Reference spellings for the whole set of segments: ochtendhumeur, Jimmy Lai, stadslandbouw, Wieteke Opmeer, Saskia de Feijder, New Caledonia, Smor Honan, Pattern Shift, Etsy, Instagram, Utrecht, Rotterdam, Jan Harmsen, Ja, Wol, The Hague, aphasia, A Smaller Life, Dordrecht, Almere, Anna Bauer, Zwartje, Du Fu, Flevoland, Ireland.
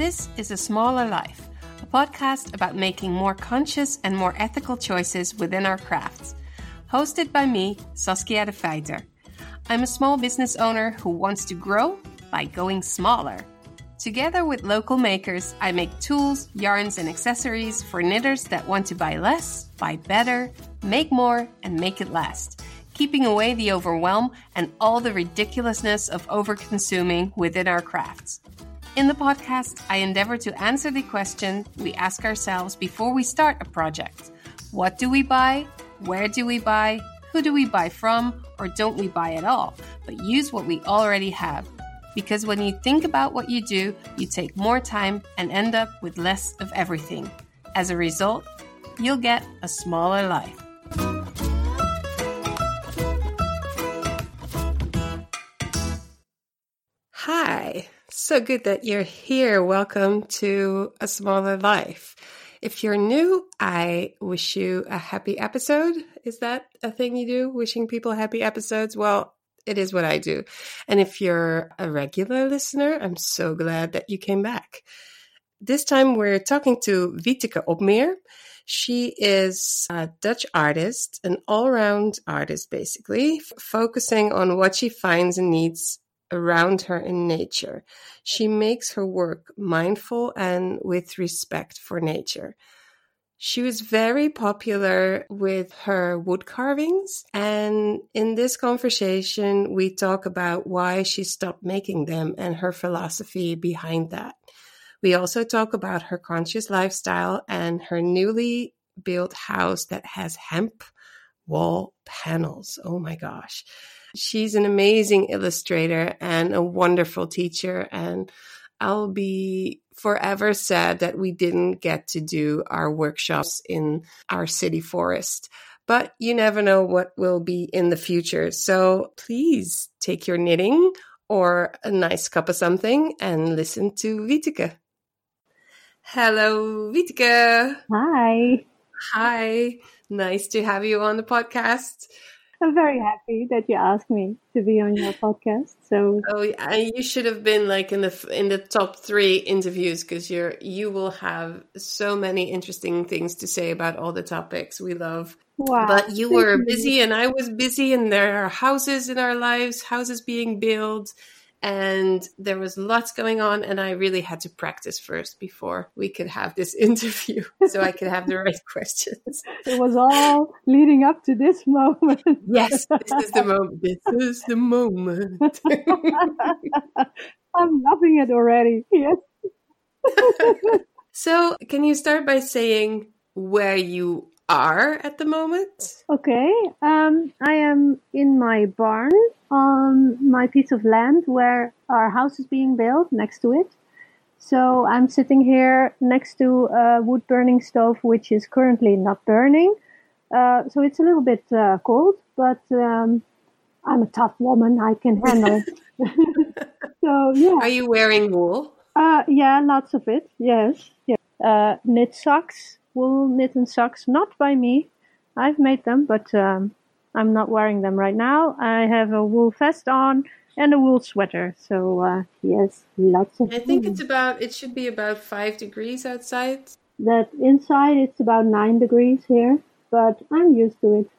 This is A Smaller Life, a podcast about making more conscious and more ethical choices within our crafts. Hosted by me, Saskia de Feijder. I'm a small business owner who wants to grow by going smaller. Together with local makers, I make tools, yarns, and accessories for knitters that want to buy less, buy better, make more, and make it last, keeping away the overwhelm and all the ridiculousness of overconsuming within our crafts. In the podcast, I endeavor to answer the question we ask ourselves before we start a project. What do we buy? Where do we buy? Who do we buy from? Or don't we buy at all, but use what we already have? Because when you think about what you do, you take more time and end up with less of everything. As a result, you'll get a smaller life. Hi, so good that you're here. Welcome to A Smaller Life. If you're new, I wish you a happy episode. Is that a thing you do? Wishing people happy episodes? Well, it is what I do. And if you're a regular listener, I'm so glad that you came back. This time we're talking to Wieteke Opmeer. She is a Dutch artist, an all-round artist, basically, focusing on what she finds and needs around her in nature. She makes her work mindful and with respect for nature. She was very popular with her wood carvings, and in this conversation, we talk about why she stopped making them and her philosophy behind that. We also talk about her conscious lifestyle and her newly built house that has hemp wall panels. Oh my gosh. She's an amazing illustrator and a wonderful teacher, and I'll be forever sad that we didn't get to do our workshops in our city forest. But you never know what will be in the future. So please take your knitting or a nice cup of something and listen to Wieteke. Hello, Wieteke. Hi. Hi. Nice to have you on the podcast. I'm very happy that you asked me to be on your podcast. So, yeah, you should have been like in the top 3 interviews, because you will have so many interesting things to say about all the topics we love. Wow, but you were busy and I was busy, and there are houses in our lives, houses being built, and there was lots going on, and I really had to practice first before we could have this interview so I could have the right questions. It was all leading up to this moment. Yes, this is the moment. This is the moment. I'm loving it already. Yes. So can you start by saying where you are at the moment? Okay. I am in my barn on my piece of land where our house is being built next to it. So I'm sitting here next to a wood burning stove, which is currently not burning. So it's a little bit cold, but I'm a tough woman. I can handle it. So, yeah. Are you wearing wool? Yeah, lots of it. Yes. Yeah. Knit socks, wool knitting socks, not by me. I've made them, but I'm not wearing them right now. I have a wool vest on and a wool sweater. So, yes, lots of I think things. It should be about 5 degrees outside. That inside, it's about 9 degrees here, but I'm used to it.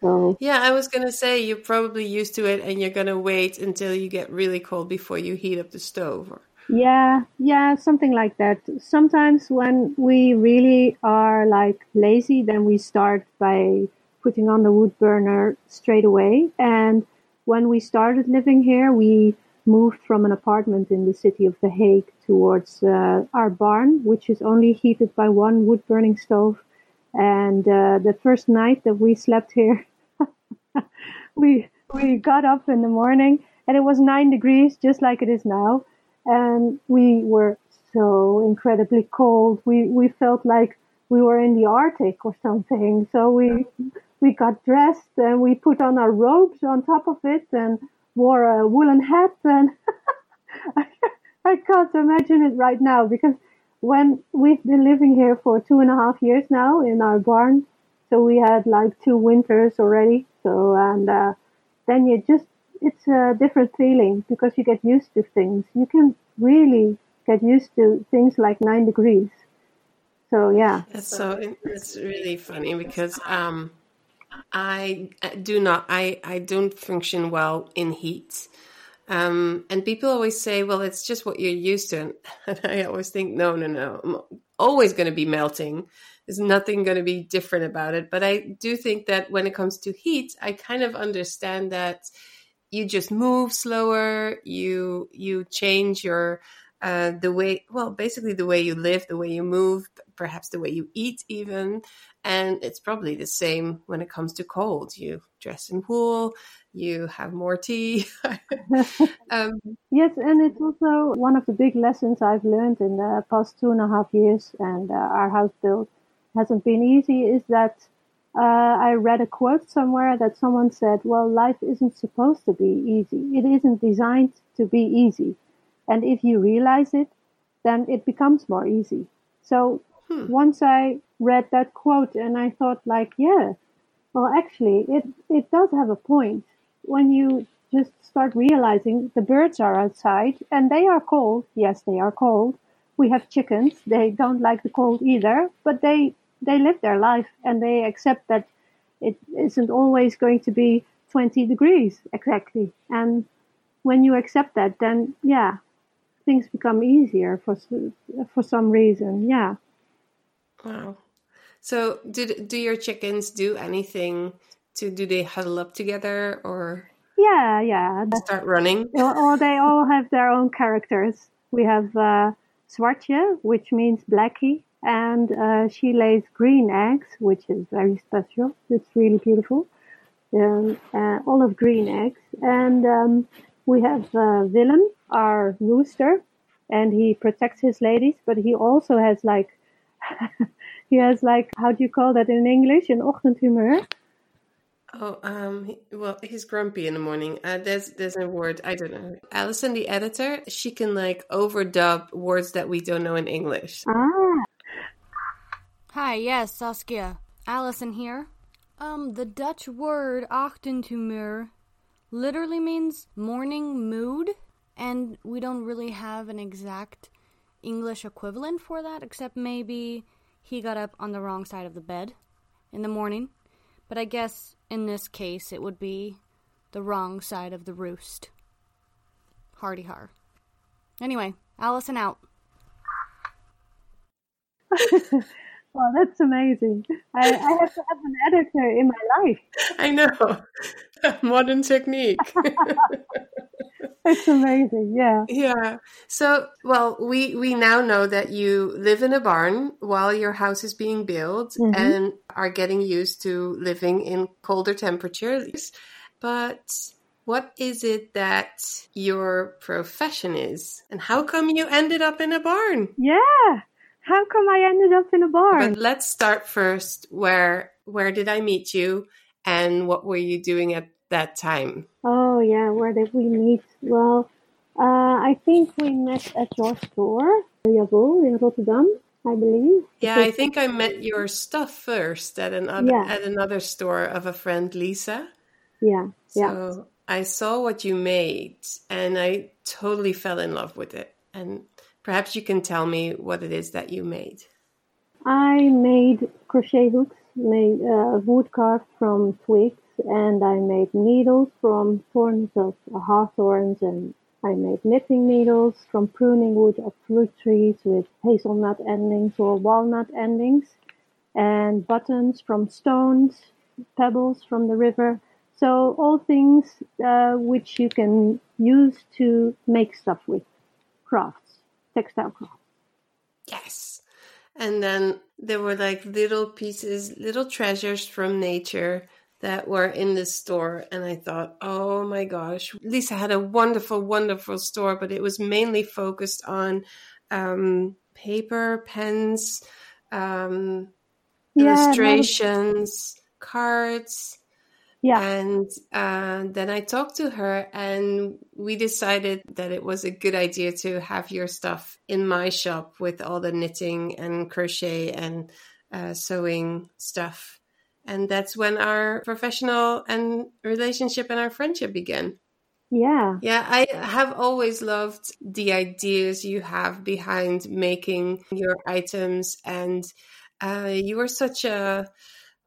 So. Yeah, I was going to say, you're probably used to it and you're going to wait until you get really cold before you heat up the stove. Yeah, something like that. Sometimes when we really are like lazy, then we start by putting on the wood burner straight away. And when we started living here, we moved from an apartment in the city of The Hague towards our barn, which is only heated by one wood burning stove. And the first night that we slept here, we got up in the morning and it was 9 degrees, just like it is now. And we were so incredibly cold. We felt like we were in the Arctic or something. So we got dressed and we put on our robes on top of it and wore a woolen hat. And I can't imagine it right now, because when we've been living here for 2.5 years now in our barn, so we had like 2 winters already. So and then it's a different feeling because you get used to things. You can really get used to things like 9 degrees. So, yeah. So it's really funny because I don't function well in heat. And people always say, well, it's just what you're used to. And I always think, no. I'm always going to be melting. There's nothing going to be different about it. But I do think that when it comes to heat, I kind of understand that you just move slower. You change your the way you live, the way you move, perhaps the way you eat even. And it's probably the same when it comes to cold. You dress in wool, you have more tea. Yes, and it's also one of the big lessons I've learned in the past 2.5 years, and our house build hasn't been easy, is that I read a quote somewhere that someone said, well, life isn't supposed to be easy. It isn't designed to be easy. And if you realize it, then it becomes more easy. So once I read that quote and I thought like, yeah, well, actually, it does have a point. When you just start realizing the birds are outside and they are cold. Yes, they are cold. We have chickens. They don't like the cold either, but they live their life and they accept that it isn't always going to be 20 degrees exactly. And when you accept that, then, yeah, things become easier for some reason. Yeah. Wow. So do your chickens do anything do they huddle up together or? Yeah. Start running? Or they all have their own characters. We have Zwartje, which means blackie. And she lays green eggs, which is very special. It's really beautiful. Olive green eggs. And we have Willem, our rooster, and he protects his ladies. But he also has how do you call that in English? An ochtendhumeur. Oh, well, he's grumpy in the morning. There's a word, I don't know. Alison, the editor, she can overdub words that we don't know in English. Ah. Hi, yes, Saskia. Alison here. The Dutch word ochtendhumeur literally means morning mood, and we don't really have an exact English equivalent for that, except maybe he got up on the wrong side of the bed in the morning. But I guess in this case it would be the wrong side of the roost. Hardy har. Anyway, Alison out. Wow, that's amazing. I have to have an editor in my life. I know. Modern technique. It's amazing, yeah. Yeah. So, well, we now know that you live in a barn while your house is being built and are getting used to living in colder temperatures. But what is it that your profession is? And how come you ended up in a barn? Yeah. How come I ended up in a barn? But let's start first. Where did I meet you, and what were you doing at that time? Oh yeah, where did we meet? Well, I think we met at your store, Ja, Wol, in Rotterdam, I believe. Yeah, I think I met your stuff first at another store of a friend, Lisa. Yeah, yeah. So I saw what you made, and I totally fell in love with it, and. Perhaps you can tell me what it is that you made. I made crochet hooks, made wood carved from twigs, and I made needles from thorns of hawthorns, and I made knitting needles from pruning wood of fruit trees with hazelnut endings or walnut endings, and buttons from stones, pebbles from the river. So all things which you can use to make stuff with, craft. Textile craft. Yes. And then there were little pieces, little treasures from nature that were in this store. And I thought, oh my gosh, Lisa had a wonderful, wonderful store, but it was mainly focused on paper, pens, illustrations, cards. Yeah. And then I talked to her and we decided that it was a good idea to have your stuff in my shop with all the knitting and crochet and sewing stuff. And that's when our professional and relationship and our friendship began. Yeah. Yeah, I have always loved the ideas you have behind making your items. And you are such a,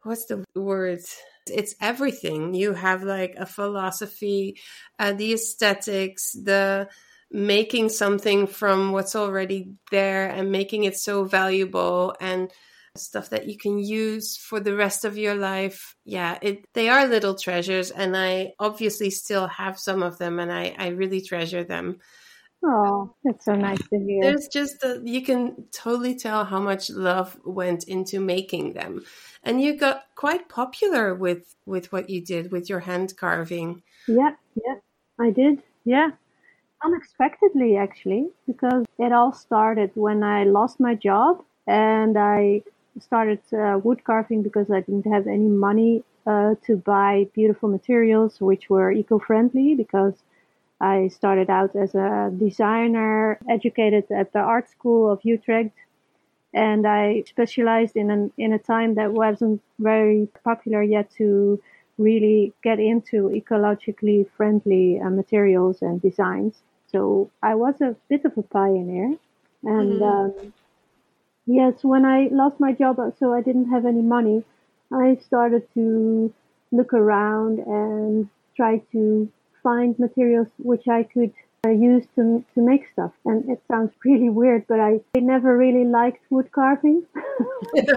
what's the word? It's everything. You have like a philosophy, the aesthetics, the making something from what's already there and making it so valuable and stuff that you can use for the rest of your life. Yeah, they are little treasures, and I obviously still have some of them, and I really treasure them. Oh, that's so nice to hear. There's just you can totally tell how much love went into making them. And you got quite popular with what you did with your hand carving. Yeah, I did. Yeah. Unexpectedly, actually, because it all started when I lost my job and I started wood carving because I didn't have any money to buy beautiful materials which were eco-friendly, because I started out as a designer educated at the art school of Utrecht, and I specialized in a time that wasn't very popular yet to really get into ecologically friendly materials and designs. So I was a bit of a pioneer, and yes, when I lost my job, so I didn't have any money, I started to look around and try to find materials which I could use to make stuff. And it sounds really weird, but I never really liked wood carving. It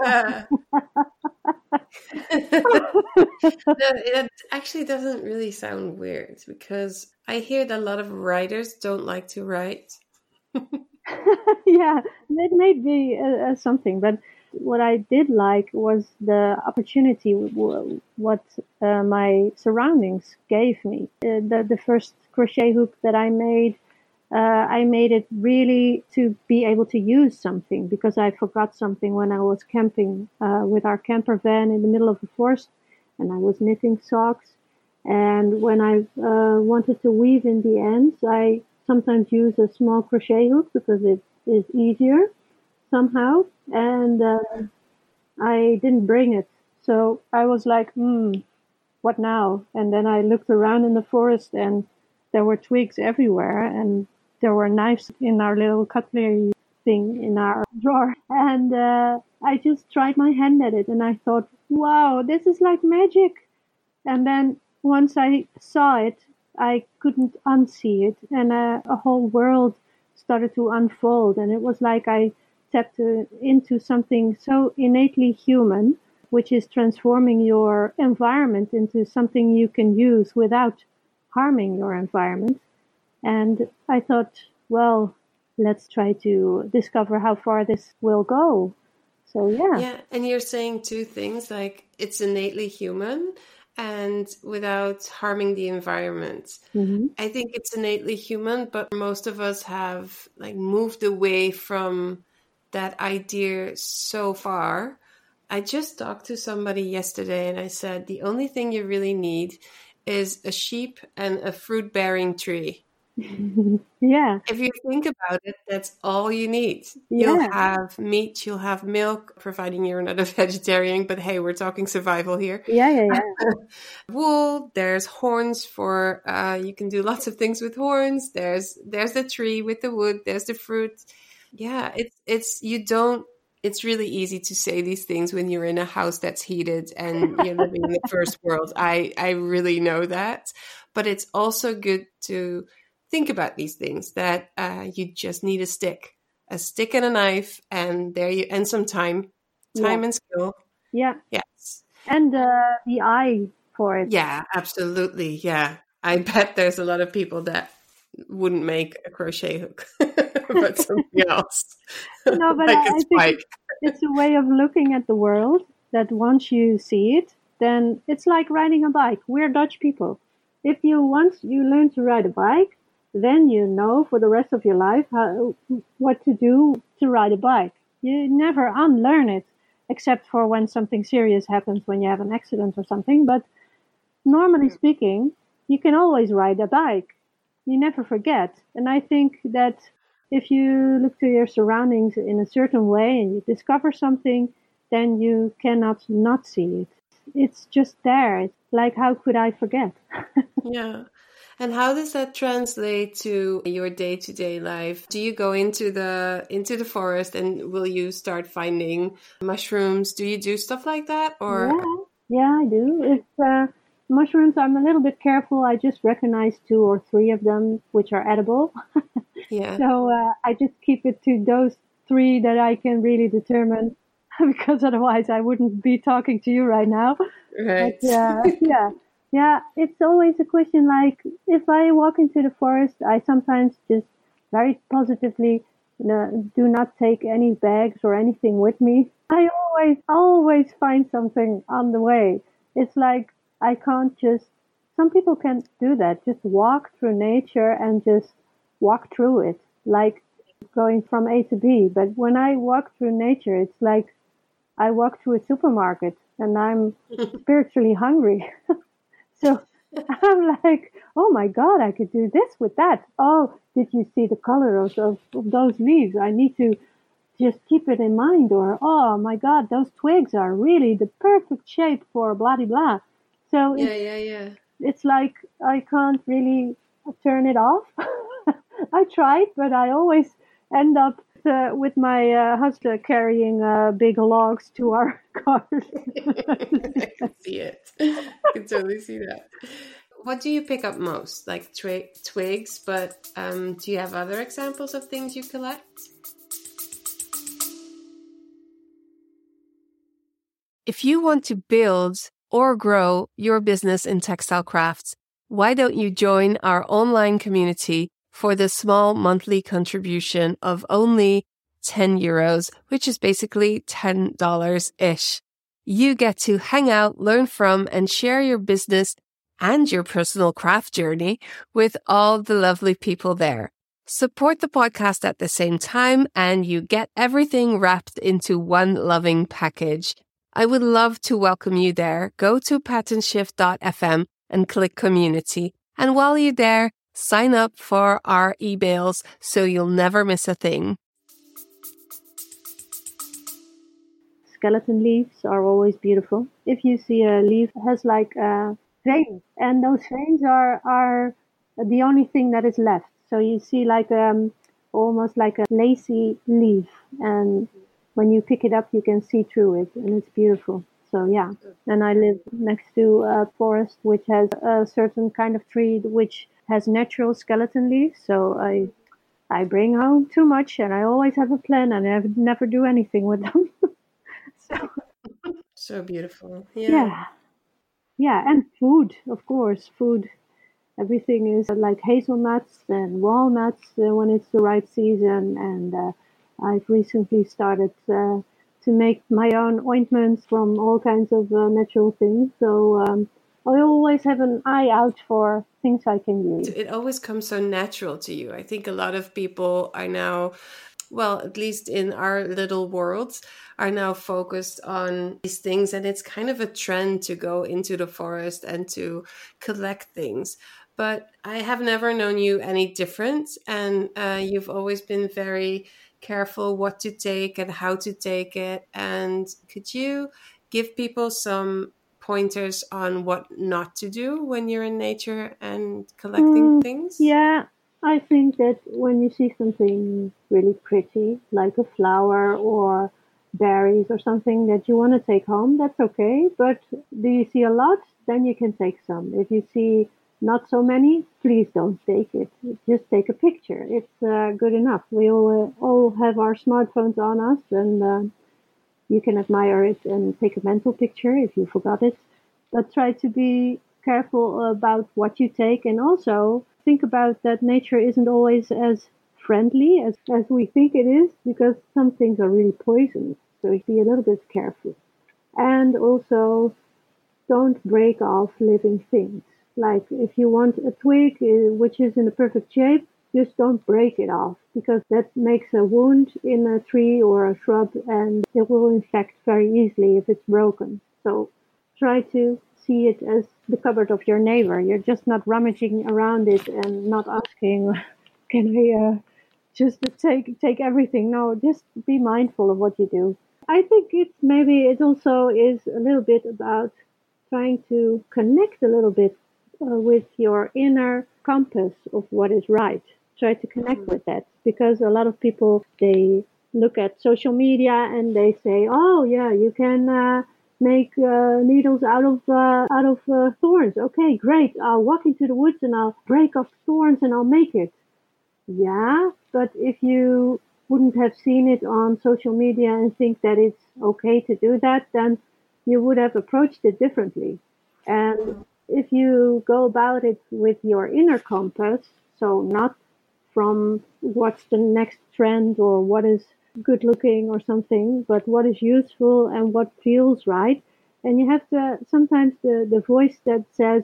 actually doesn't really sound weird, because I hear that a lot of writers don't like to write. Yeah, that may be something, but what I did like was the opportunity what my surroundings gave me. The first crochet hook that I made it really to be able to use something, because I forgot something when I was camping with our camper van in the middle of the forest, and I was knitting socks. And when I wanted to weave in the ends, I sometimes use a small crochet hook because it is easier somehow, and I didn't bring it. So I was like, what now? And then I looked around in the forest, and there were twigs everywhere, and there were knives in our little cutlery thing in our drawer. And I just tried my hand at it, and I thought, wow, this is like magic. And then once I saw it, I couldn't unsee it, and a whole world started to unfold, and it was like I tapped into something so innately human, which is transforming your environment into something you can use without harming your environment. And I thought, well, let's try to discover how far this will go. So yeah, and you're saying two things, like it's innately human and without harming the environment. Mm-hmm. I think it's innately human, but most of us have like moved away from that idea so far. I just talked to somebody yesterday, and I said, the only thing you really need is a sheep and a fruit-bearing tree. Yeah. If you think about it, that's all you need. Yeah. You'll have meat, you'll have milk, providing you're not a vegetarian, but hey, we're talking survival here. Yeah. Wool, there's horns for, you can do lots of things with horns. There's the tree with the wood, there's the fruit. Yeah, it's really easy to say these things when you're in a house that's heated and you're living in the first world. I really know that, but it's also good to think about these things, that you just need a stick and a knife, and there you, and some time and skill. Yeah. Yes. And the eye for it. Yeah, absolutely. Yeah. I bet there's a lot of people that wouldn't make a crochet hook, but something else. No, but like I think it's a way of looking at the world that once you see it, then it's like riding a bike. We're Dutch people. If you once you learn to ride a bike, then you know for the rest of your life what to do to ride a bike. You never unlearn it, except for when something serious happens, when you have an accident or something. But normally speaking, you can always ride a bike. You never forget. And I think that if you look to your surroundings in a certain way and you discover something, then you cannot not see it. It's just there. It's like, how could I forget? Yeah. And how does that translate to your day-to-day life? Do you go into the forest and will you start finding mushrooms? Do you do stuff like that? Or yeah, I do. It's mushrooms, I'm a little bit careful. I just recognize 2 or 3 of them, which are edible. Yeah. So I just keep it to those 3 that I can really determine, because otherwise I wouldn't be talking to you right now. Right. But, yeah. Yeah, it's always a question, like, if I walk into the forest, I sometimes just very positively do not take any bags or anything with me. I always find something on the way. It's like, I can't just, some people can do that, just walk through nature and just walk through it, like going from A to B. But when I walk through nature, it's like I walk through a supermarket and I'm spiritually hungry. So I'm like, oh my God, I could do this with that. Oh, did you see the color of those leaves? I need to just keep it in mind. Or, oh my God, those twigs are really the perfect shape for blah, blah, blah. So yeah. It's like I can't really turn it off. I tried, but I always end up with my husband carrying big logs to our cars. I can see it. I can totally see that. What do you pick up most? Like twigs, but do you have other examples of things you collect? If you want to build or grow your business in textile crafts, why don't you join our online community for the small monthly contribution of only 10 euros, which is basically $10-ish. You get to hang out, learn from, and share your business and your personal craft journey with all the lovely people there. Support the podcast at the same time, and you get everything wrapped into one loving package. I would love to welcome you there. Go to patternshift.fm and click community. And while you're there, sign up for our emails so you'll never miss a thing. Skeleton leaves are always beautiful. If you see a leaf, it has like veins, and those veins are the only thing that is left. So you see like almost like a lacy leaf, and when you pick it up, you can see through it, and it's beautiful. So yeah, and I live next to a forest which has a certain kind of tree which has natural skeleton leaves, so I bring home too much, and I always have a plan, and I never do anything with them. So beautiful. Yeah, and food, of course, food. Everything is like hazelnuts and walnuts when it's the right season, and I've recently started to make my own ointments from all kinds of natural things, so I always have an eye out for things I can use. It always comes so natural to you. I think a lot of people are now, well, at least in our little worlds, are now focused on these things. And it's kind of a trend to go into the forest and to collect things. But I have never known you any different. And you've always been very careful what to take and how to take it. And could you give people some pointers on what not to do when you're in nature and collecting things? Yeah, I think that when you see something really pretty, like a flower or berries or something that you want to take home, that's okay. But do you see a lot? Then you can take some. If you see not so many, please don't take it. Just take a picture. It's good enough. We all have our smartphones on us, and you can admire it and take a mental picture if you forgot it. But try to be careful about what you take, and also think about that nature isn't always as friendly as we think it is, because some things are really poisonous. So be a little bit careful. And also, don't break off living things. Like if you want a twig which is in the perfect shape, just don't break it off, because that makes a wound in a tree or a shrub, and it will infect very easily if it's broken. So try to see it as the cupboard of your neighbor. You're just not rummaging around it and not asking, can I just take everything? No, just be mindful of what you do. I think it also is a little bit about trying to connect a little bit with your inner compass of what is right. Try to connect with that, because a lot of people, they look at social media and they say, oh yeah, you can make needles out of thorns. Okay, great. I'll walk into the woods and I'll break off thorns and I'll make it. Yeah, but if you wouldn't have seen it on social media and think that it's okay to do that, then you would have approached it differently. And if you go about it with your inner compass, so not from what's the next trend or what is good looking or something, but what is useful and what feels right. And you have to sometimes the voice that says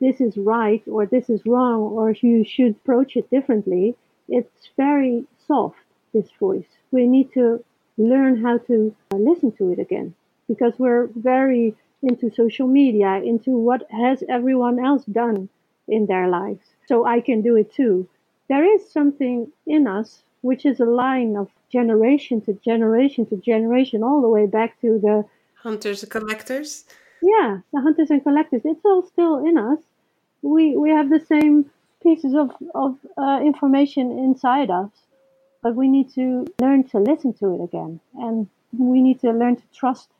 this is right or this is wrong or you should approach it differently. It's very soft, this voice. We need to learn how to listen to it again, because we're very into social media, into what has everyone else done in their lives. So I can do it too. There is something in us which is a line of generation to generation to generation, all the way back to the hunters and collectors. Yeah, the hunters and collectors. It's all still in us. We have the same pieces of information inside us, but we need to learn to listen to it again, and we need to learn to trust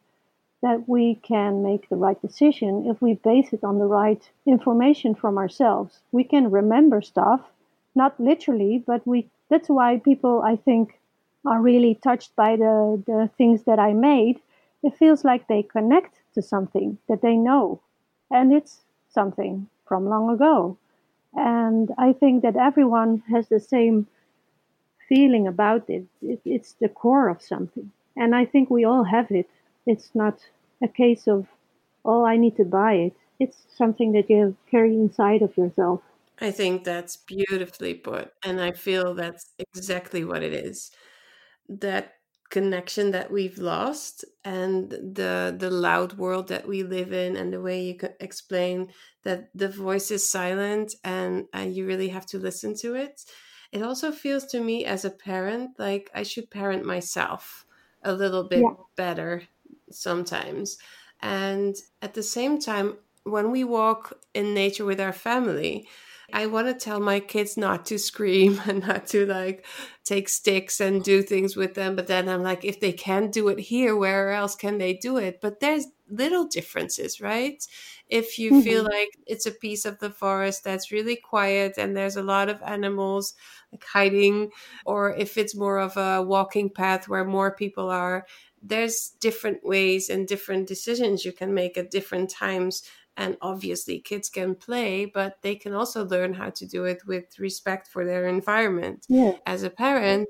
that we can make the right decision if we base it on the right information from ourselves. We can remember stuff, not literally, but that's why people, I think, are really touched by the things that I made. It feels like they connect to something that they know, and it's something from long ago. And I think that everyone has the same feeling about it. It's the core of something, and I think we all have it. It's not a case of, oh, I need to buy it. It's something that you carry inside of yourself. I think that's beautifully put. And I feel that's exactly what it is. That connection that we've lost, and the loud world that we live in, and the way you explain that the voice is silent and you really have to listen to it. It also feels to me as a parent, like I should parent myself a little bit better sometimes. And at the same time, when we walk in nature with our family, I want to tell my kids not to scream and not to like take sticks and do things with them. But then I'm like, if they can't do it here, where else can they do it? But there's little differences, right? If you feel like it's a piece of the forest that's really quiet and there's a lot of animals like hiding, or if it's more of a walking path where more people are, there's different ways and different decisions you can make at different times. And obviously kids can play, but they can also learn how to do it with respect for their environment. Yeah. As a parent,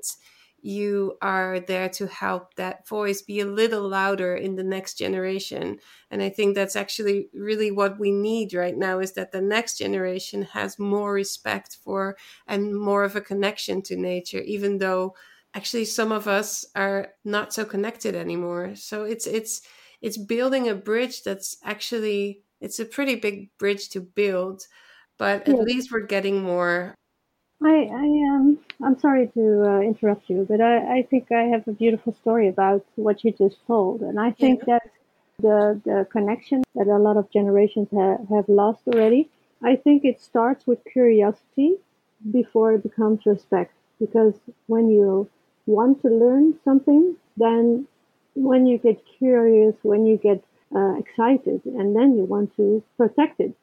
you are there to help that voice be a little louder in the next generation. And I think that's actually really what we need right now, is that the next generation has more respect for and more of a connection to nature, even though actually some of us are not so connected anymore. So it's building a bridge that's actually... It's a pretty big bridge to build, but at least we're getting more. I'm sorry to interrupt you, but I think I have a beautiful story about what you just told. And I think that the connection that a lot of generations have lost already, I think it starts with curiosity before it becomes respect. Because when you want to learn something, then when you get curious, when you get excited, and then you want to protect it.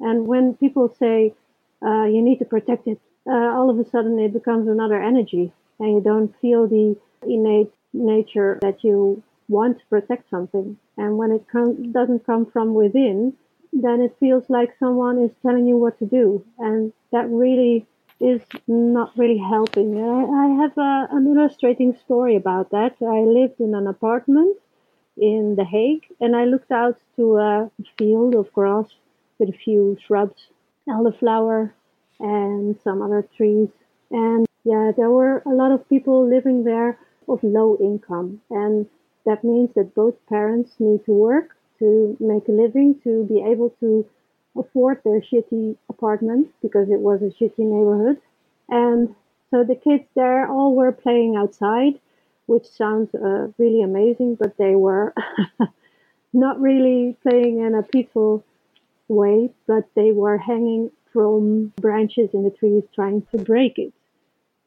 And when people say you need to protect it, all of a sudden it becomes another energy, and you don't feel the innate nature that you want to protect something. And when it doesn't come from within, then it feels like someone is telling you what to do, and that really is not really helping. I have an illustrating story about that. I lived in an apartment in The Hague, and I looked out to a field of grass with a few shrubs, elderflower, and some other trees. And there were a lot of people living there of low income, and that means that both parents need to work to make a living, to be able to afford their shitty apartment, because it was a shitty neighborhood. And so the kids there all were playing outside, which sounds really amazing, but they were not really playing in a peaceful way, but they were hanging from branches in the trees trying to break it.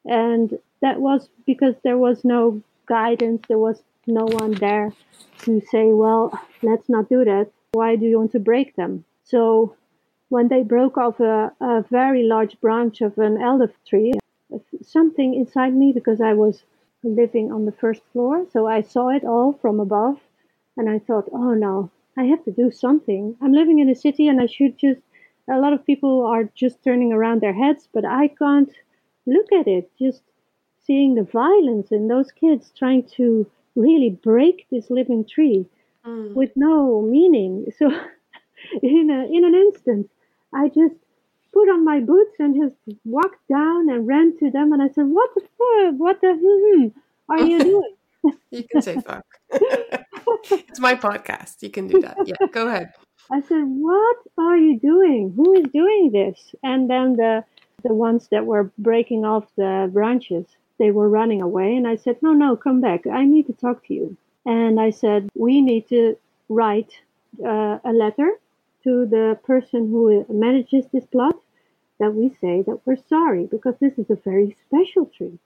And that was because there was no guidance, there was no one there to say, well, let's not do that. Why do you want to break them? So when they broke off a very large branch of an elder tree, something inside me, because I was living on the first floor, so I saw it all from above, and I thought, oh no, I have to do something. I'm living in a city and I should just, a lot of people are just turning around their heads, but I can't look at it. Just seeing the violence in those kids trying to really break this living tree with no meaning. So in an instant, I just put on my boots and just walked down and ran to them. And I said, what the fuck? What the are you doing? You can say fuck. It's my podcast. You can do that. Yeah, go ahead. I said, what are you doing? Who is doing this? And then the ones that were breaking off the branches, they were running away. And I said, no, come back. I need to talk to you. And I said, we need to write a letter to the person who manages this plot that we say that we're sorry because this is a very special tree.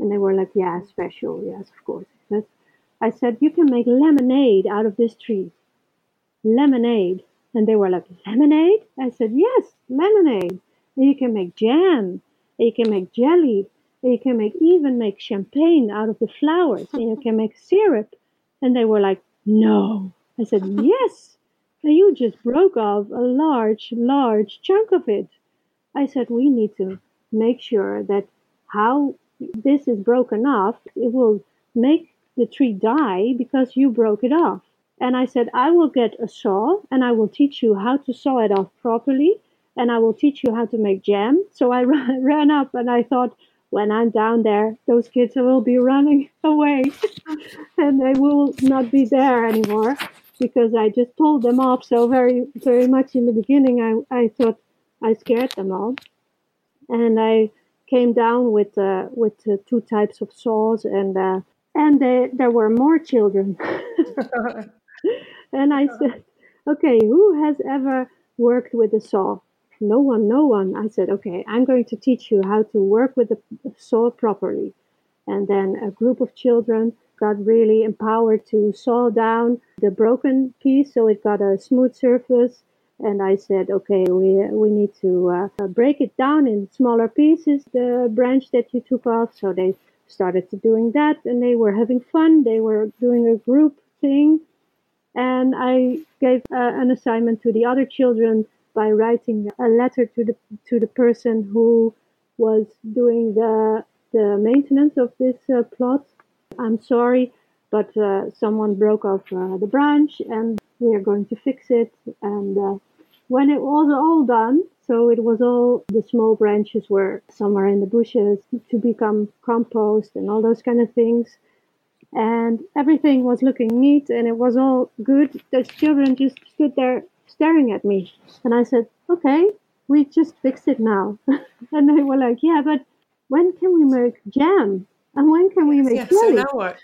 And they were like, yeah, special. Yes, of course. But I said, you can make lemonade out of this tree. Lemonade. And they were like, lemonade? I said, yes, lemonade. And you can make jam. And you can make jelly. And you can even make champagne out of the flowers. And you can make syrup. And they were like, no. I said, yes. And you just broke off a large, large chunk of it. I said, we need to make sure that how this is broken off, it will make the tree die because you broke it off. And I said, I will get a saw and I will teach you how to saw it off properly. And I will teach you how to make jam. So I ran up and I thought, when I'm down there, those kids will be running away and they will not be there anymore because I just pulled them off so very, very much in the beginning. I thought I scared them all. And I came down with two types of saws, and there were more children. And I said, okay, who has ever worked with a saw? No one. I said, okay, I'm going to teach you how to work with the saw properly. And then a group of children got really empowered to saw down the broken piece so it got a smooth surface. And I said, okay, we need to break it down in smaller pieces, the branch that you took off. So they started doing that, and they were having fun. They were doing a group thing. And I gave an assignment to the other children by writing a letter to the person who was doing the maintenance of this plot. I'm sorry, but someone broke off the branch, and we are going to fix it. And when it was all done, so it was all, the small branches were somewhere in the bushes to become compost and all those kind of things. And everything was looking neat and it was all good. The children just stood there staring at me. And I said, okay, we just fixed it now. And they were like, yeah, but when can we make jam? And when can we make jelly? So now what?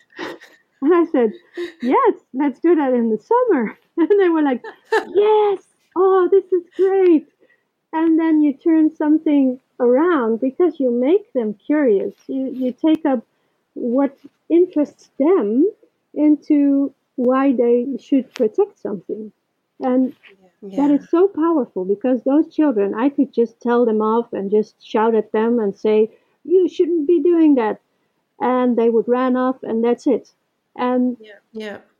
And I said, yes, let's do that in the summer. And they were like, yes, oh, this is great. And then you turn something around because you make them curious. You take up what interests them into why they should protect something. And that is so powerful because those children, I could just tell them off and just shout at them and say, you shouldn't be doing that. And they would run off and that's it. And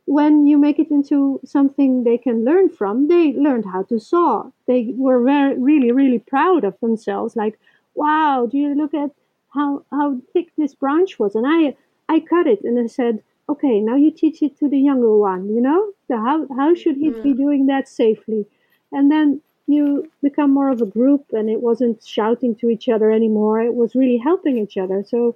when you make it into something they can learn from, they learned how to saw. They were really, really proud of themselves. Like, wow, do you look at how thick this branch was? And I cut it and I said, okay, now you teach it to the younger one, you know? So how should he be doing that safely? And then you become more of a group and it wasn't shouting to each other anymore. It was really helping each other. So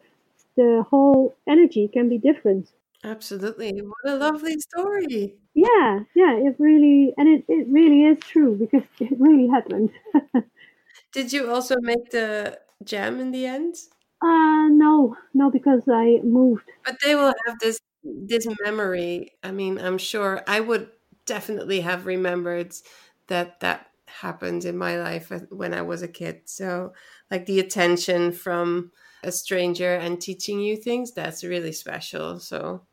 the whole energy can be different. Absolutely. What a lovely story. Yeah, it really is true because it really happened. Did you also make the jam in the end? No, because I moved. But they will have this memory. I mean, I'm sure I would definitely have remembered that happened in my life when I was a kid. So like the attention from a stranger and teaching you things, that's really special. So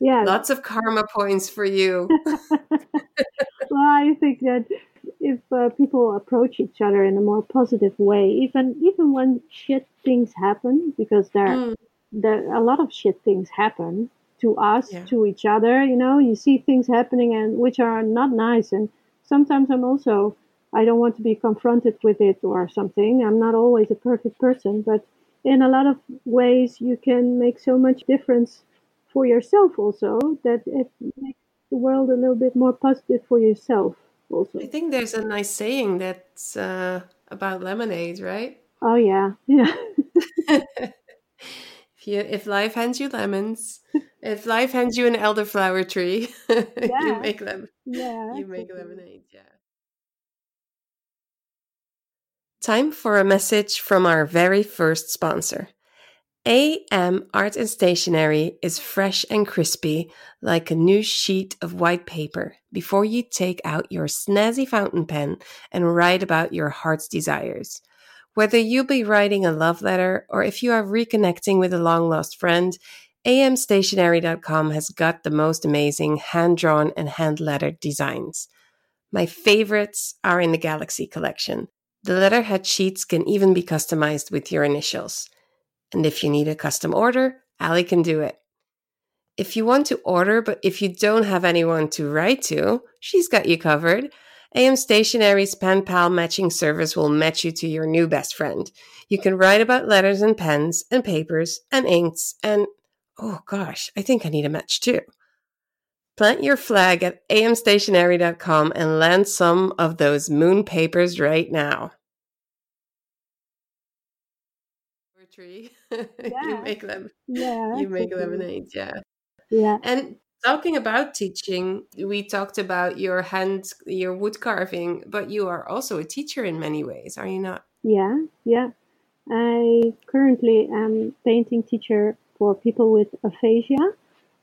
yeah, lots of karma points for you. Well, I think that if people approach each other in a more positive way, even when shit things happen, because there a lot of shit things happen to us, to each other, you know, you see things happening and which are not nice. And sometimes I don't want to be confronted with it or something. I'm not always a perfect person, but in a lot of ways you can make so much difference for yourself also, that it makes the world a little bit more positive for yourself also. I think there's a nice saying that's about lemonade, right? Oh, yeah. If life hands you lemons, if life hands you an elderflower tree, you make lemonade, yeah. Time for a message from our very first sponsor. AM Art and Stationery is fresh and crispy, like a new sheet of white paper, before you take out your snazzy fountain pen and write about your heart's desires. Whether you'll be writing a love letter or if you are reconnecting with a long-lost friend, amstationery.com has got the most amazing hand-drawn and hand-lettered designs. My favorites are in the Galaxy collection. The letterhead sheets can even be customized with your initials. And if you need a custom order, Ali can do it. If you want to order, but if you don't have anyone to write to, she's got you covered. AM Stationery's Pen Pal matching service will match you to your new best friend. You can write about letters and pens and papers and inks and, oh gosh, I think I need a match too. Plant your flag at amstationery.com and land some of those moon papers right now. You make lemonade, yeah. Yeah. And talking about teaching, we talked about your wood carving, but you are also a teacher in many ways, are you not? Yeah. I currently am painting teacher for people with aphasia.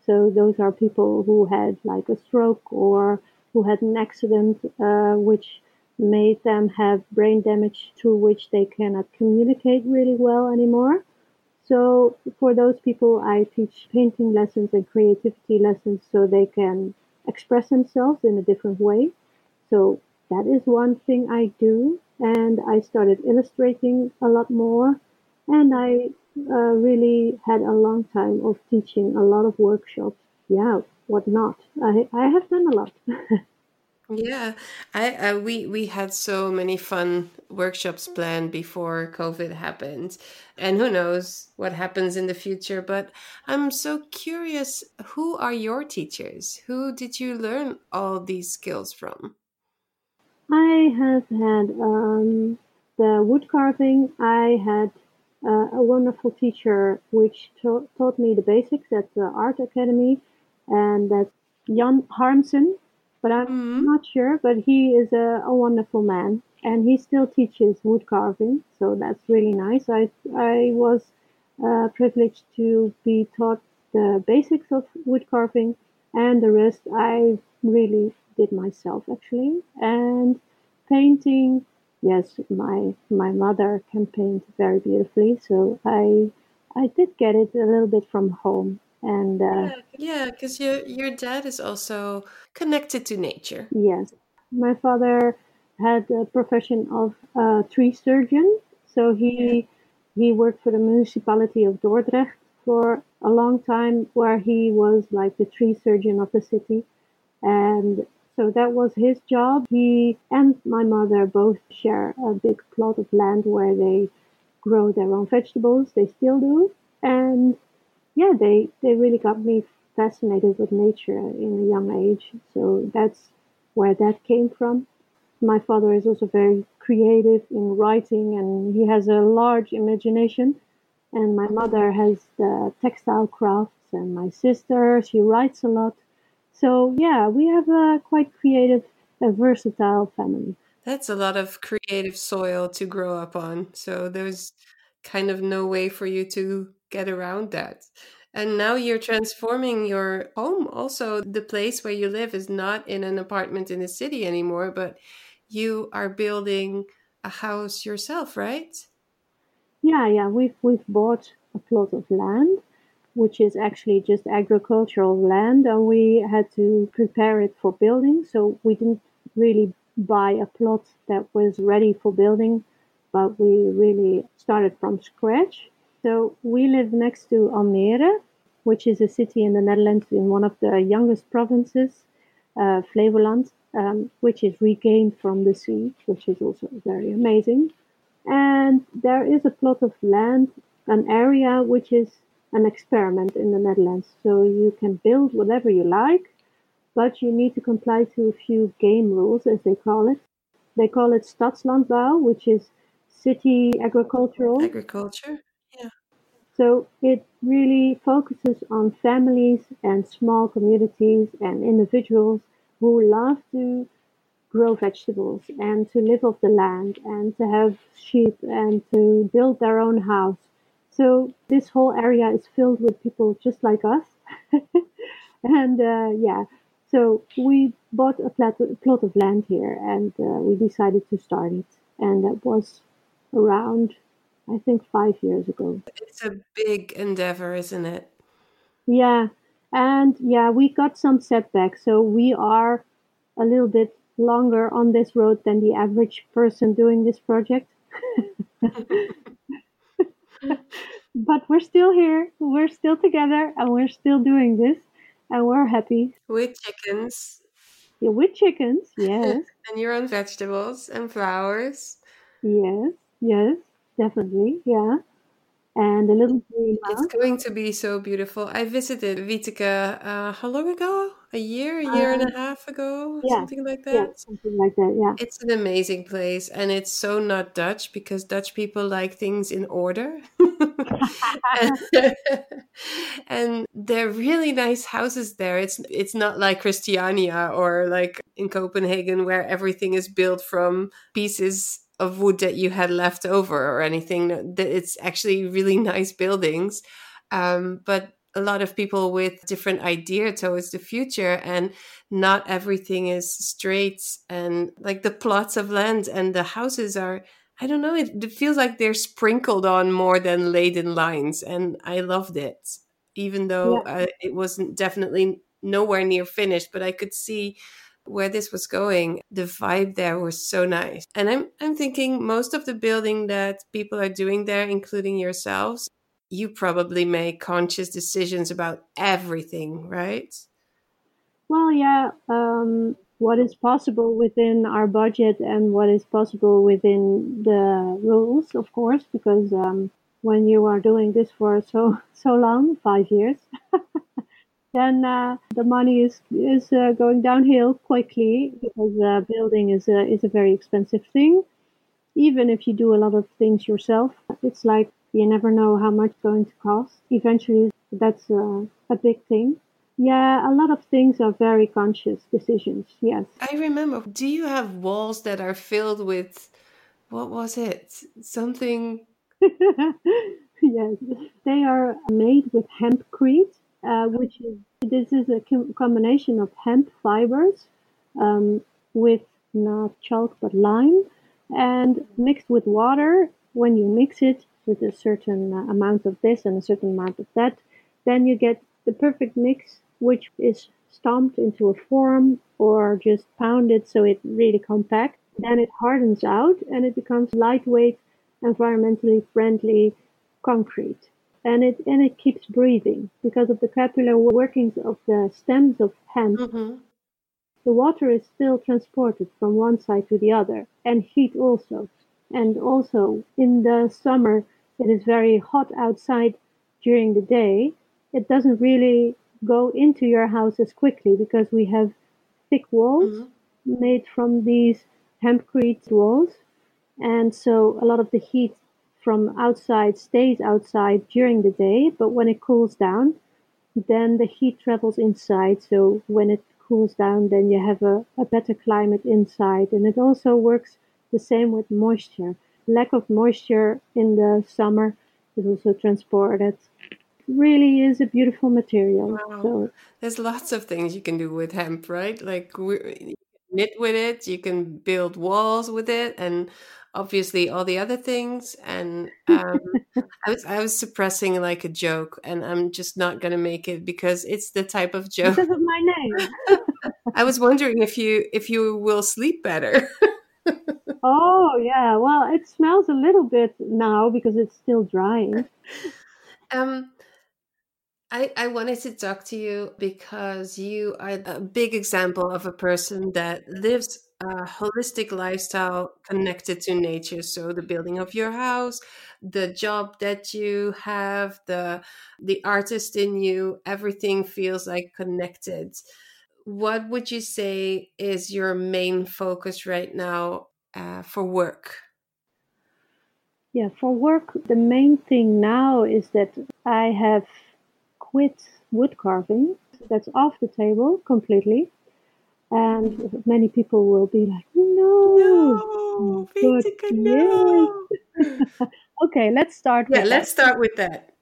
So those are people who had like a stroke or who had an accident which made them have brain damage through which they cannot communicate really well anymore. So for those people, I teach painting lessons and creativity lessons so they can express themselves in a different way. So that is one thing I do. And I started illustrating a lot more. And I really had a long time of teaching a lot of workshops. Yeah, what not? I have done a lot. Yeah, we had so many fun workshops planned before COVID happened, and who knows what happens in the future. But I'm so curious, who are your teachers? Who did you learn all these skills from? I have had the wood carving. I had a wonderful teacher which taught me the basics at the art academy, and that's Jan Harmsen. But I'm not sure, but he is a wonderful man, and he still teaches wood carving, so that's really nice. I was privileged to be taught the basics of wood carving, and the rest I really did myself, actually. And painting, yes, my mother can paint very beautifully, so I did get it a little bit from home. And because your dad is also connected to nature. Yes, my father had a profession of tree surgeon, so he worked for the municipality of Dordrecht for a long time, where he was like the tree surgeon of the city, and so that was his job. He and my mother both share a big plot of land where they grow their own vegetables. They still do. And yeah, they really got me fascinated with nature in a young age. So that's where that came from. My father is also very creative in writing, and he has a large imagination. And my mother has the textile crafts, and my sister, she writes a lot. So yeah, we have a quite creative and versatile family. That's a lot of creative soil to grow up on. So there's kind of no way for you to get around that. And now you're transforming your home. Also, the place where you live is not in an apartment in the city anymore, but you are building a house yourself, right? Yeah. We've bought a plot of land, which is actually just agricultural land, and we had to prepare it for building. So we didn't really buy a plot that was ready for building, but we really started from scratch. So we live next to Almere, which is a city in the Netherlands in one of the youngest provinces, Flevoland, which is regained from the sea, which is also very amazing. And there is a plot of land, an area which is an experiment in the Netherlands. So you can build whatever you like, but you need to comply to a few game rules, as they call it. They call it stadslandbouw, which is city agricultural. Agriculture, yeah. So it really focuses on families and small communities and individuals who love to grow vegetables and to live off the land and to have sheep and to build their own house. So this whole area is filled with people just like us. And so we bought a plot of land here, and we decided to start it. And that was around, I think, 5 years ago. It's a big endeavor, isn't it? Yeah. And we got some setbacks. So we are a little bit longer on this road than the average person doing this project. But we're still here, we're still together, and we're still doing this, and we're happy. With chickens. Yeah, with chickens, yes. And your own vegetables and flowers. Yes, definitely, yeah. And a little greenhouse. It's going to be so beautiful. I visited Wieteke, how long ago? A year and a half ago? Yeah, something like that? Yeah, something like that, yeah. It's an amazing place. And it's so not Dutch, because Dutch people like things in order. And they're really nice houses there. It's not like Christiania or like in Copenhagen, where everything is built from pieces of wood that you had left over or anything. It's actually really nice buildings, but a lot of people with different ideas towards the future, and not everything is straight, and like the plots of land and the houses are, I don't know, it feels like they're sprinkled on more than laid in lines, and I loved it, even though it wasn't definitely nowhere near finished, but I could see where this was going. The vibe there was so nice. And I'm thinking most of the building that people are doing there, including yourselves, you probably make conscious decisions about everything, right? Well, yeah. What is possible within our budget and what is possible within the rules, of course, because when you are doing this for so long, 5 years, then the money is going downhill quickly, because building is a very expensive thing. Even if you do a lot of things yourself, it's like you never know how much it's going to cost. Eventually, that's a big thing. Yeah, a lot of things are very conscious decisions, yes. I remember, do you have walls that are filled with, what was it? Something? Yes, they are made with hempcrete. This is a combination of hemp fibers with not chalk but lime, and mixed with water. When you mix it with a certain amount of this and a certain amount of that, then you get the perfect mix, which is stomped into a form or just pounded so it really compacts. Then it hardens out and it becomes lightweight, environmentally friendly concrete. And it keeps breathing because of the capillary workings of the stems of hemp. Mm-hmm. The water is still transported from one side to the other, and heat also. And also in the summer, it is very hot outside during the day. It doesn't really go into your house as quickly because we have thick walls mm-hmm. made from these hempcrete walls. And so a lot of the heat from outside stays outside during the day, but when it cools down, then the heat travels inside. So when it cools down, then you have a better climate inside. And it also works the same with moisture. Lack of moisture in the summer is also transported. Really is a beautiful material. Wow. So there's lots of things you can do with hemp, right? Like knit with it, you can build walls with it, and obviously all the other things. And I was suppressing like a joke, and I'm just not going to make it because it's the type of joke. Because of my name. I was wondering if you will sleep better. Oh, yeah. Well, it smells a little bit now because it's still drying. I wanted to talk to you because you are a big example of a person that lives a holistic lifestyle connected to nature. So the building of your house, the job that you have, the artist in you, everything feels like connected. What would you say is your main focus right now for work? Yeah, for work, the main thing now is that I have quit wood carving. That's off the table completely. And many people will be like, no, Wieteke, no. Okay, let's start with that. Yeah, let's start with that.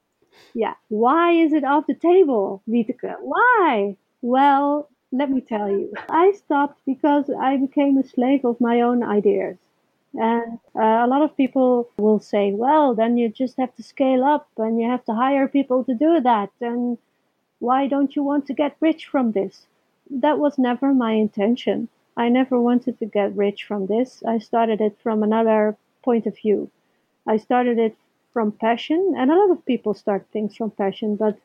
Yeah, why is it off the table, Wieteke? Why? Well, let me tell you. I stopped because I became a slave of my own ideas. And a lot of people will say, well, then you just have to scale up and you have to hire people to do that. And why don't you want to get rich from this? That was never my intention. I never wanted to get rich from this. I started it from another point of view. I started it from passion. And a lot of people start things from passion. But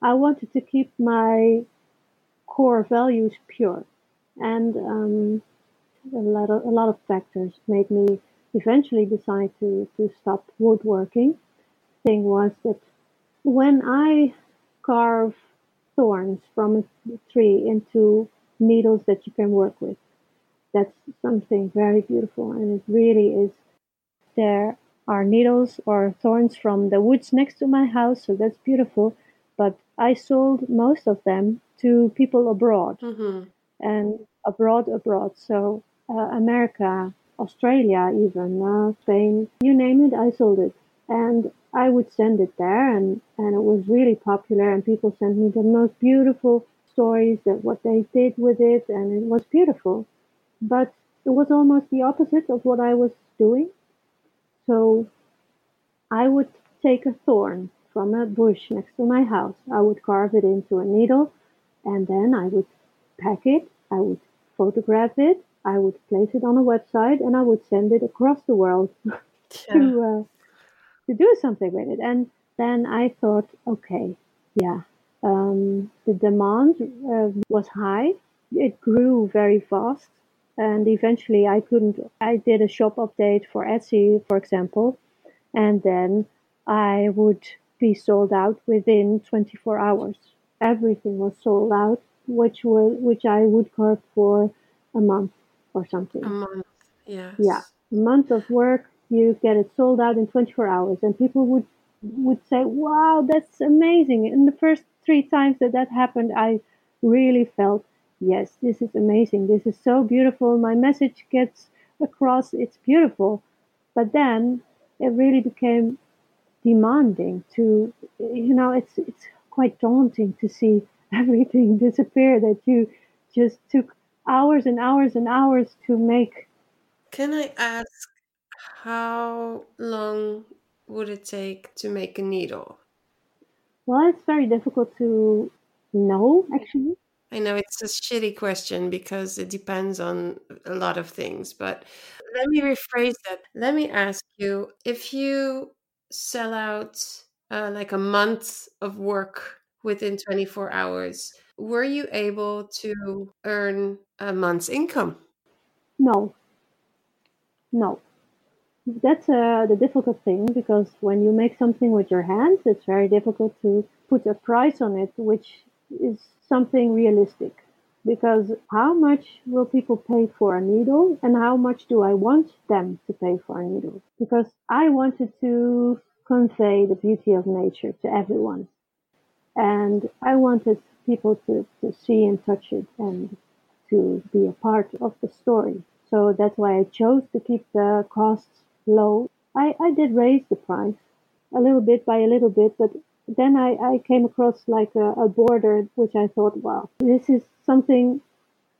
I wanted to keep my core values pure. And a lot of factors made me eventually decide to stop woodworking. The thing was that when I carve thorns from a tree into needles that you can work with, that's something very beautiful. And it really is. There are needles or thorns from the woods next to my house, so that's beautiful. But I sold most of them to people abroad. Mm-hmm. And abroad. So America, Australia even, Spain, you name it, I sold it. And I would send it there, and it was really popular, and people sent me the most beautiful stories that what they did with it, and it was beautiful. But it was almost the opposite of what I was doing. So I would take a thorn from a bush next to my house. I would carve it into a needle, and then I would pack it, I would photograph it, I would place it on a website, and I would send it across the world to do something with it. And then I thought, the demand was high. It grew very fast. And eventually I did a shop update for Etsy, for example. And then I would be sold out within 24 hours. Everything was sold out, which I would carve for a month or something. A month, yes. Yeah, a month of work. You get it sold out in 24 hours. And people would say, wow, that's amazing. And the first 3 times that happened, I really felt, yes, this is amazing. This is so beautiful. My message gets across. It's beautiful. But then it really became demanding to, it's quite daunting to see everything disappear that you just took hours and hours and hours to make. Can I ask, how long would it take to make a needle? Well, it's very difficult to know, actually. I know it's a shitty question because it depends on a lot of things, but let me rephrase that. Let me ask you, if you sell out like a month of work within 24 hours, were you able to earn a month's income? No. That's the difficult thing, because when you make something with your hands, it's very difficult to put a price on it, which is something realistic. Because how much will people pay for a needle, and how much do I want them to pay for a needle? Because I wanted to convey the beauty of nature to everyone. And I wanted people to see and touch it and to be a part of the story. So that's why I chose to keep the costs low. I did raise the price a little bit, but then I came across like a border, which I thought, wow, this is something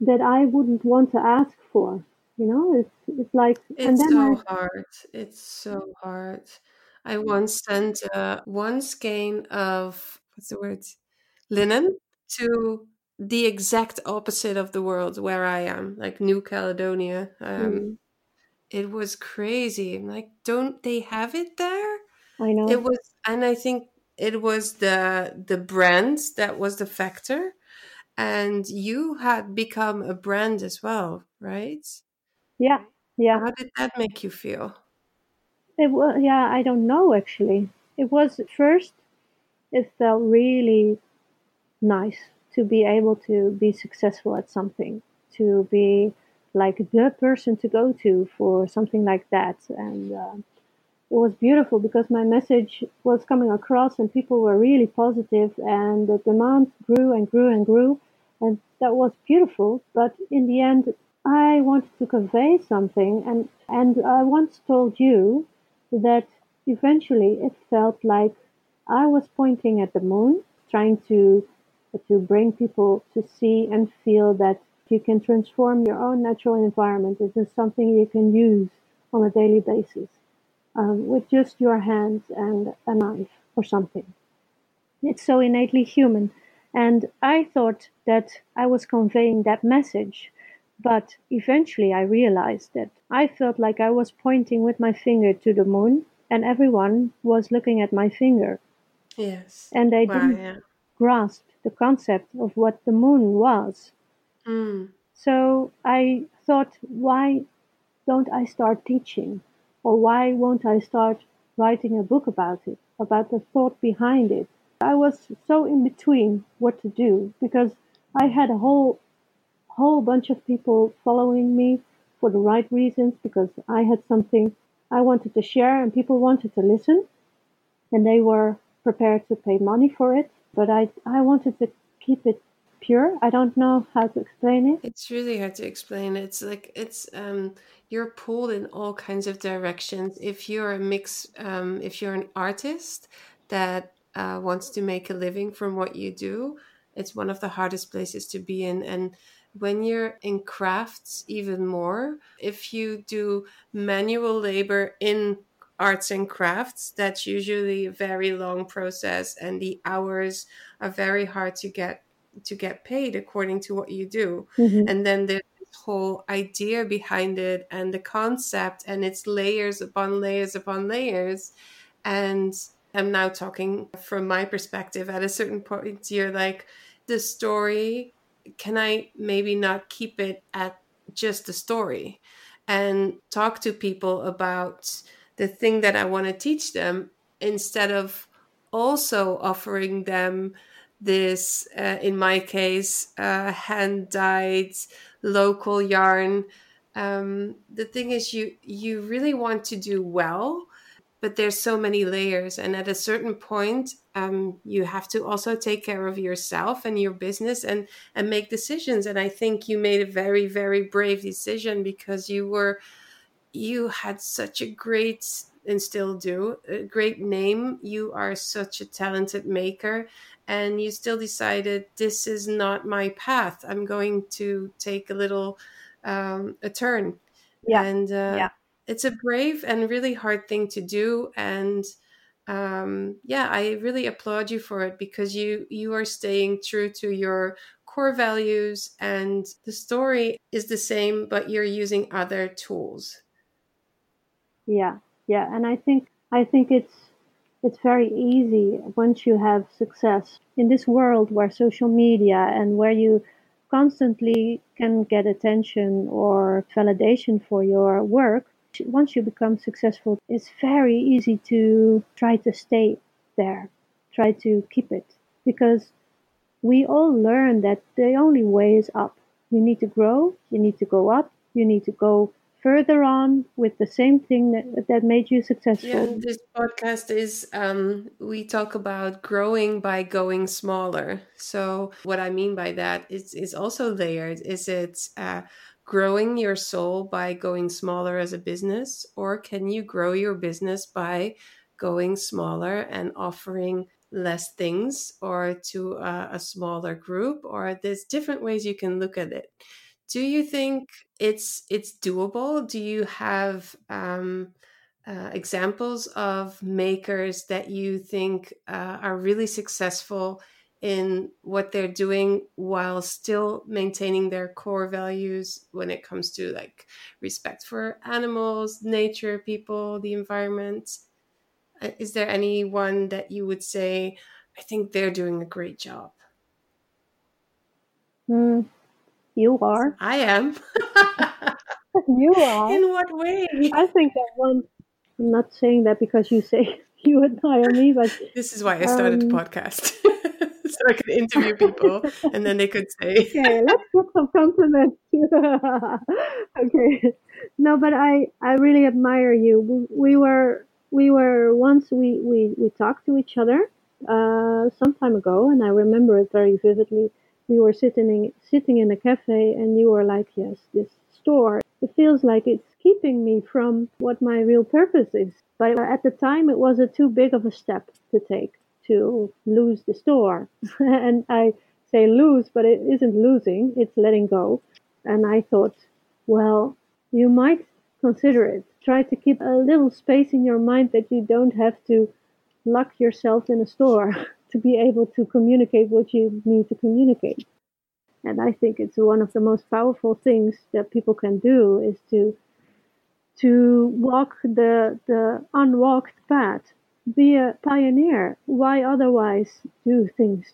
that I wouldn't want to ask for. You know, it's like... It's so hard. It's so hard. I once sent one skein of, linen to the exact opposite of the world where I am, like New Caledonia. It was crazy. Like, don't they have it there? I know. It was, and I think it was the brand that was the factor. And you had become a brand as well, right? Yeah. How did that make you feel? It was, yeah, I don't know, actually. It was, at first, it felt really nice to be able to be successful at something, to be like the person to go to for something like that. And it was beautiful because my message was coming across and people were really positive and the demand grew and grew and grew. And that was beautiful. But in the end, I wanted to convey something. And I once told you that eventually it felt like I was pointing at the moon, trying to bring people to see and feel that you can transform your own natural environment. This is something you can use on a daily basis with just your hands and a knife or something. It's so innately human. And I thought that I was conveying that message. But eventually I realized that I felt like I was pointing with my finger to the moon and everyone was looking at my finger. Yes. And they didn't grasp the concept of what the moon was. Mm. So I thought, why don't I start teaching? Or why won't I start writing a book about it, about the thought behind it? I was so in between what to do because I had a whole bunch of people following me for the right reasons because I had something I wanted to share and people wanted to listen and they were prepared to pay money for it. But I wanted to keep it pure. I don't know how to explain it. It's really hard to explain. It's like you're pulled in all kinds of directions. If you're a mix, if you're an artist that wants to make a living from what you do, it's one of the hardest places to be in. And when you're in crafts, even more, if you do manual labor in arts and crafts, that's usually a very long process and the hours are very hard to get paid according to what you do. Mm-hmm. And then there's this whole idea behind it and the concept and it's layers upon layers upon layers. And I'm now talking from my perspective. At a certain point, you're like, the story... Can I maybe not keep it at just the story and talk to people about the thing that I want to teach them instead of also offering them this, in my case, hand-dyed local yarn? The thing is, you really want to do well, but there's so many layers. And at a certain point, you have to also take care of yourself and your business and make decisions. And I think you made a very, very brave decision because you had such a great, and still do, a great name. You are such a talented maker and you still decided, this is not my path. I'm going to take a little, a turn. Yeah. And, it's a brave and really hard thing to do. And I really applaud you for it because you are staying true to your core values and the story is the same, but you're using other tools. Yeah. And I think it's very easy once you have success in this world where social media and where you constantly can get attention or validation for your work. Once you become successful, it's very easy to try to stay there, try to keep it, because we all learn that the only way is up. You need to grow, you need to go up, you need to go further on with the same thing that made you successful. Yeah, this podcast is, we talk about growing by going smaller. So what I mean by that is also layered. Is it... growing your soul by going smaller as a business, or can you grow your business by going smaller and offering less things or to a smaller group? Or there's different ways you can look at it. Do you think it's doable? Do you have examples of makers that you think are really successful in what they're doing while still maintaining their core values when it comes to like respect for animals, nature, people, the environment? Is there anyone that you would say, I think they're doing a great job? You are. I am. You are. In what way? I think that one, I'm not saying that because you say you admire me, but... This is why I started the podcast. So I could interview people and then they could say... Okay, let's get some compliments. Okay. No, but I really admire you. We talked to each other some time ago, and I remember it very vividly. We were sitting in a cafe and you were like, yes, this store, it feels like it's keeping me from what my real purpose is. But at the time, it was too big of a step to take to lose the store. And I say lose, but it isn't losing, it's letting go. And I thought, well, you might consider it. Try to keep a little space in your mind that you don't have to lock yourself in a store to be able to communicate what you need to communicate. And I think it's one of the most powerful things that people can do is to walk the unwalked path, be a pioneer. Why otherwise do things?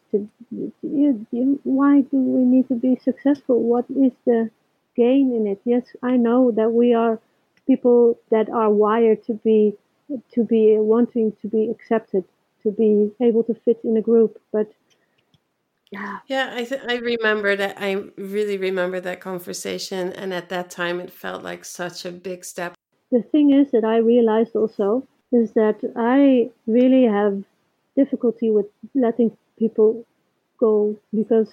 Why do we need to be successful? What is the gain in it? Yes, I know that we are people that are wired to be wanting to be accepted, to be able to fit in a group, but yeah. I remember that. I really remember that conversation, and at that time it felt like such a big step. The thing is that I realized also is that I really have difficulty with letting people go because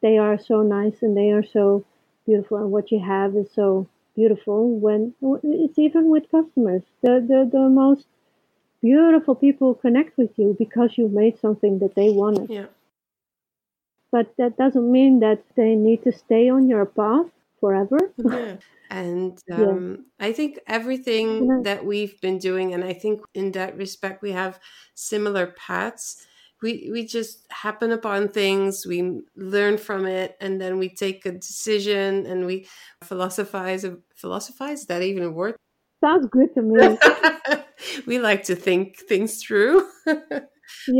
they are so nice and they are so beautiful, and what you have is so beautiful. When it's even with customers, the most beautiful people connect with you because you made something that they wanted. Yeah. But that doesn't mean that they need to stay on your path forever. Yeah. And I think everything that we've been doing, and I think in that respect we have similar paths. We just happen upon things, we learn from it, and then we take a decision and we philosophize. Philosophize? Is that even a word? Sounds good to me. We like to think things through. Yeah.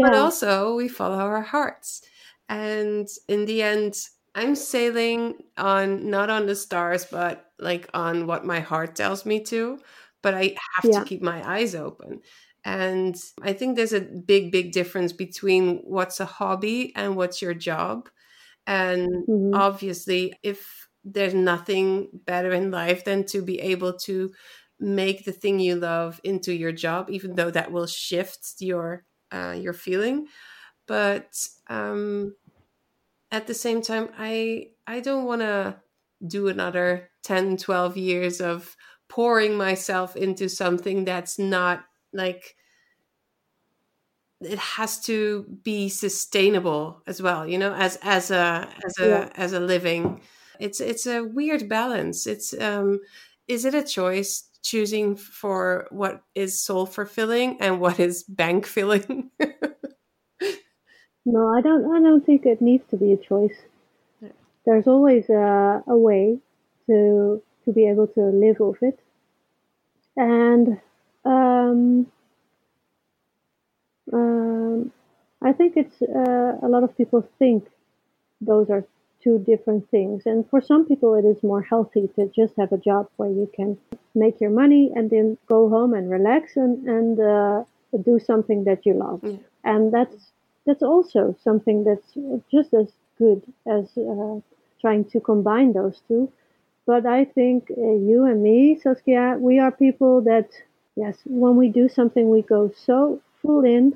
But also we follow our hearts. And in the end, I'm sailing on, not on the stars, but like on what my heart tells me to. But I have to keep my eyes open. And I think there's a big, big difference between what's a hobby and what's your job. And obviously, if there's nothing better in life than to be able to make the thing you love into your job, even though that will shift your feeling. But at the same time, I don't want to do another 10, 12 years of pouring myself into something that's not, like, it has to be sustainable as well, you know, as a living. It's a weird balance. It's is it a choice choosing for what is soul fulfilling and what is bank filling? No, I don't think it needs to be a choice. There's always a way to be able to live off it. And I think it's a lot of people think those are two different things, and for some people it is more healthy to just have a job where you can make your money and then go home and relax and do something that you love. Yeah. And that's also something that's just as good as trying to combine those two. But I think you and me, Saskia, we are people that, yes, when we do something, we go so full in,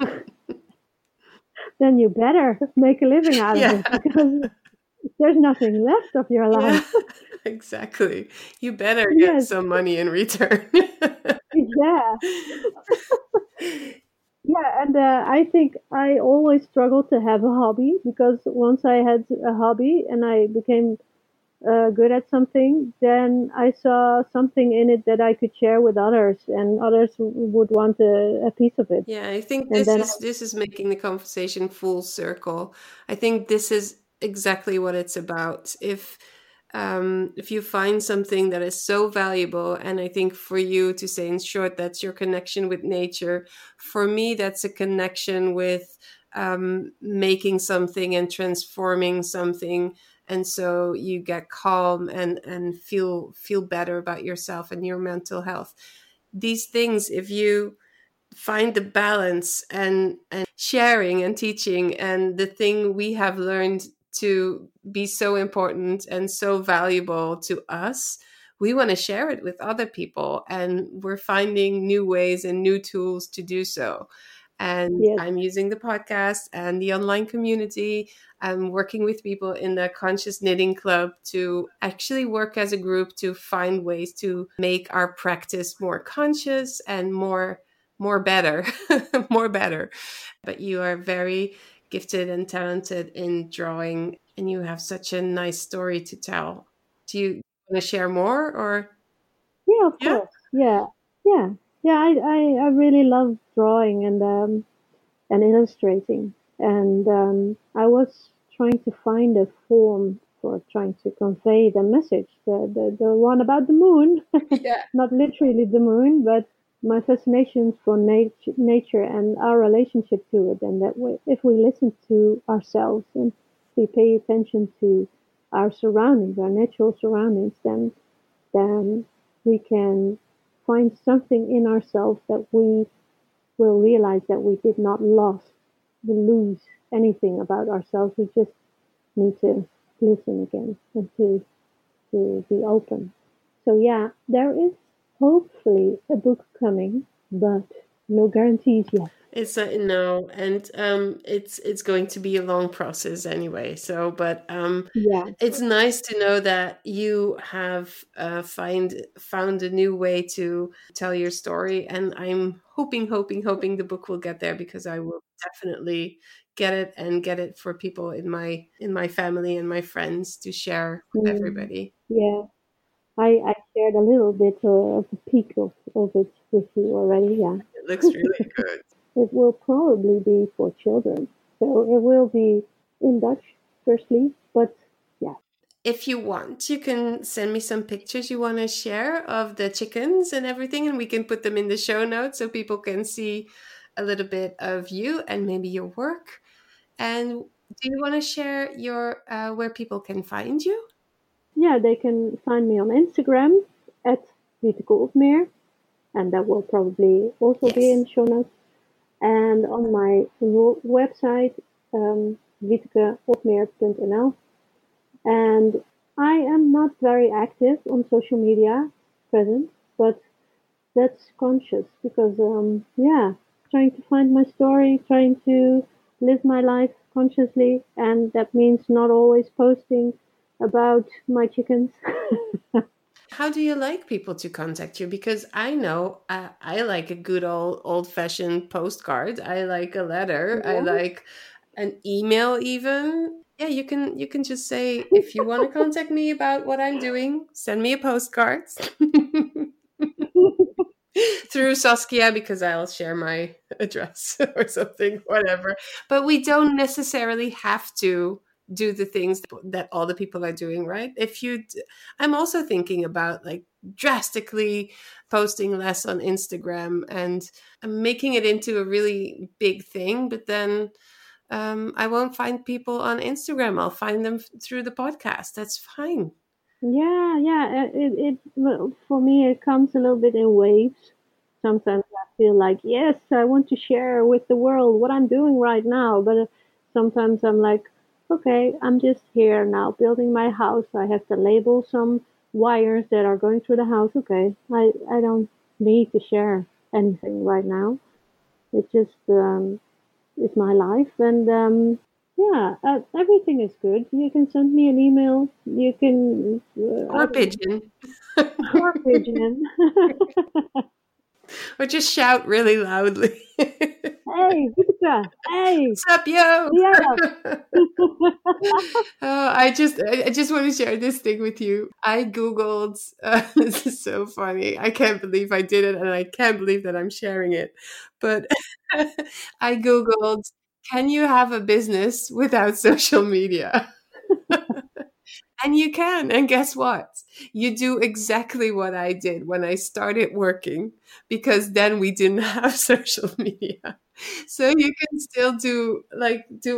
then you better make a living out of it, because there's nothing left of your life. Yeah, exactly. You better get some money in return. Yeah, and I think I always struggled to have a hobby, because once I had a hobby and I became good at something, then I saw something in it that I could share with others, and others would want a piece of it. Yeah, I think this is making the conversation full circle. I think this is exactly what it's about. If you find something that is so valuable, and I think for you to say in short, that's your connection with nature. For me, that's a connection with making something and transforming something. And so you get calm and feel better about yourself and your mental health. These things, if you find the balance and sharing and teaching and the thing we have learned to be so important and so valuable to us, we want to share it with other people. And we're finding new ways and new tools to do so. And yes. I'm using the podcast and the online community. I'm working with people in the Conscious Knitting Club to actually work as a group to find ways to make our practice more conscious and more better, more better. But you are very gifted and talented in drawing, and you have such a nice story to tell. Do you want to share more? Or of course. Yeah. Yeah, I really love drawing and illustrating. And I was trying to find a form for trying to convey the message, the one about the moon. Yeah. Not literally the moon, but my fascination for nature and our relationship to it. And that way, if we listen to ourselves and we pay attention to our surroundings, our natural surroundings, then we can find something in ourselves that we will realize that we did not lose anything about ourselves. We just need to listen again and to be open. So yeah, there is hopefully a book coming, but no guarantees yet. It's no, and it's going to be a long process anyway. So, but It's nice to know that you have found a new way to tell your story, and I'm hoping the book will get there, because I will definitely get it for people in my family and my friends to share with everybody. Yeah, I shared a little bit of a peek of it with you already. Yeah, it looks really good. It will probably be for children. So it will be in Dutch, firstly, but yeah. If you want, you can send me some pictures you want to share of the chickens and everything, and we can put them in the show notes so people can see a little bit of you and maybe your work. And do you want to share your where people can find you? Yeah, they can find me on Instagram @Wieteke Opmeer, and that will probably also be in show notes. And on my website, wietekeopmeer.nl. And I am not very active on social media present, but that's conscious because, trying to find my story, trying to live my life consciously. And that means not always posting about my chickens. How do you like people to contact you? Because I know I like a good old-fashioned postcard. I like a letter. Yeah. I like an email even. Yeah, you can just say, if you want to contact me about what I'm doing, send me a postcard. Through Saskia, because I'll share my address or something, whatever. But we don't necessarily have to do the things that all the people are doing, right? I'm also thinking about like drastically posting less on Instagram and making it into a really big thing, but then I won't find people on Instagram. I'll find them through the podcast. That's fine. Yeah. Well, for me, it comes a little bit in waves. Sometimes I feel like, yes, I want to share with the world what I'm doing right now, but sometimes I'm like, okay, I'm just here now building my house. I have to label some wires that are going through the house. Okay, I don't need to share anything right now. It just is my life. And everything is good. You can send me an email. You can... or pigeon. Or just shout really loudly. Hey, Wieteke. Hey. What's up, yo? Yeah. I just want to share this thing with you. I Googled, this is so funny. I can't believe I did it, and I can't believe that I'm sharing it. But I Googled, can you have a business without social media? And you can. And guess what? You do exactly what I did when I started working, because then we didn't have social media. So you can still do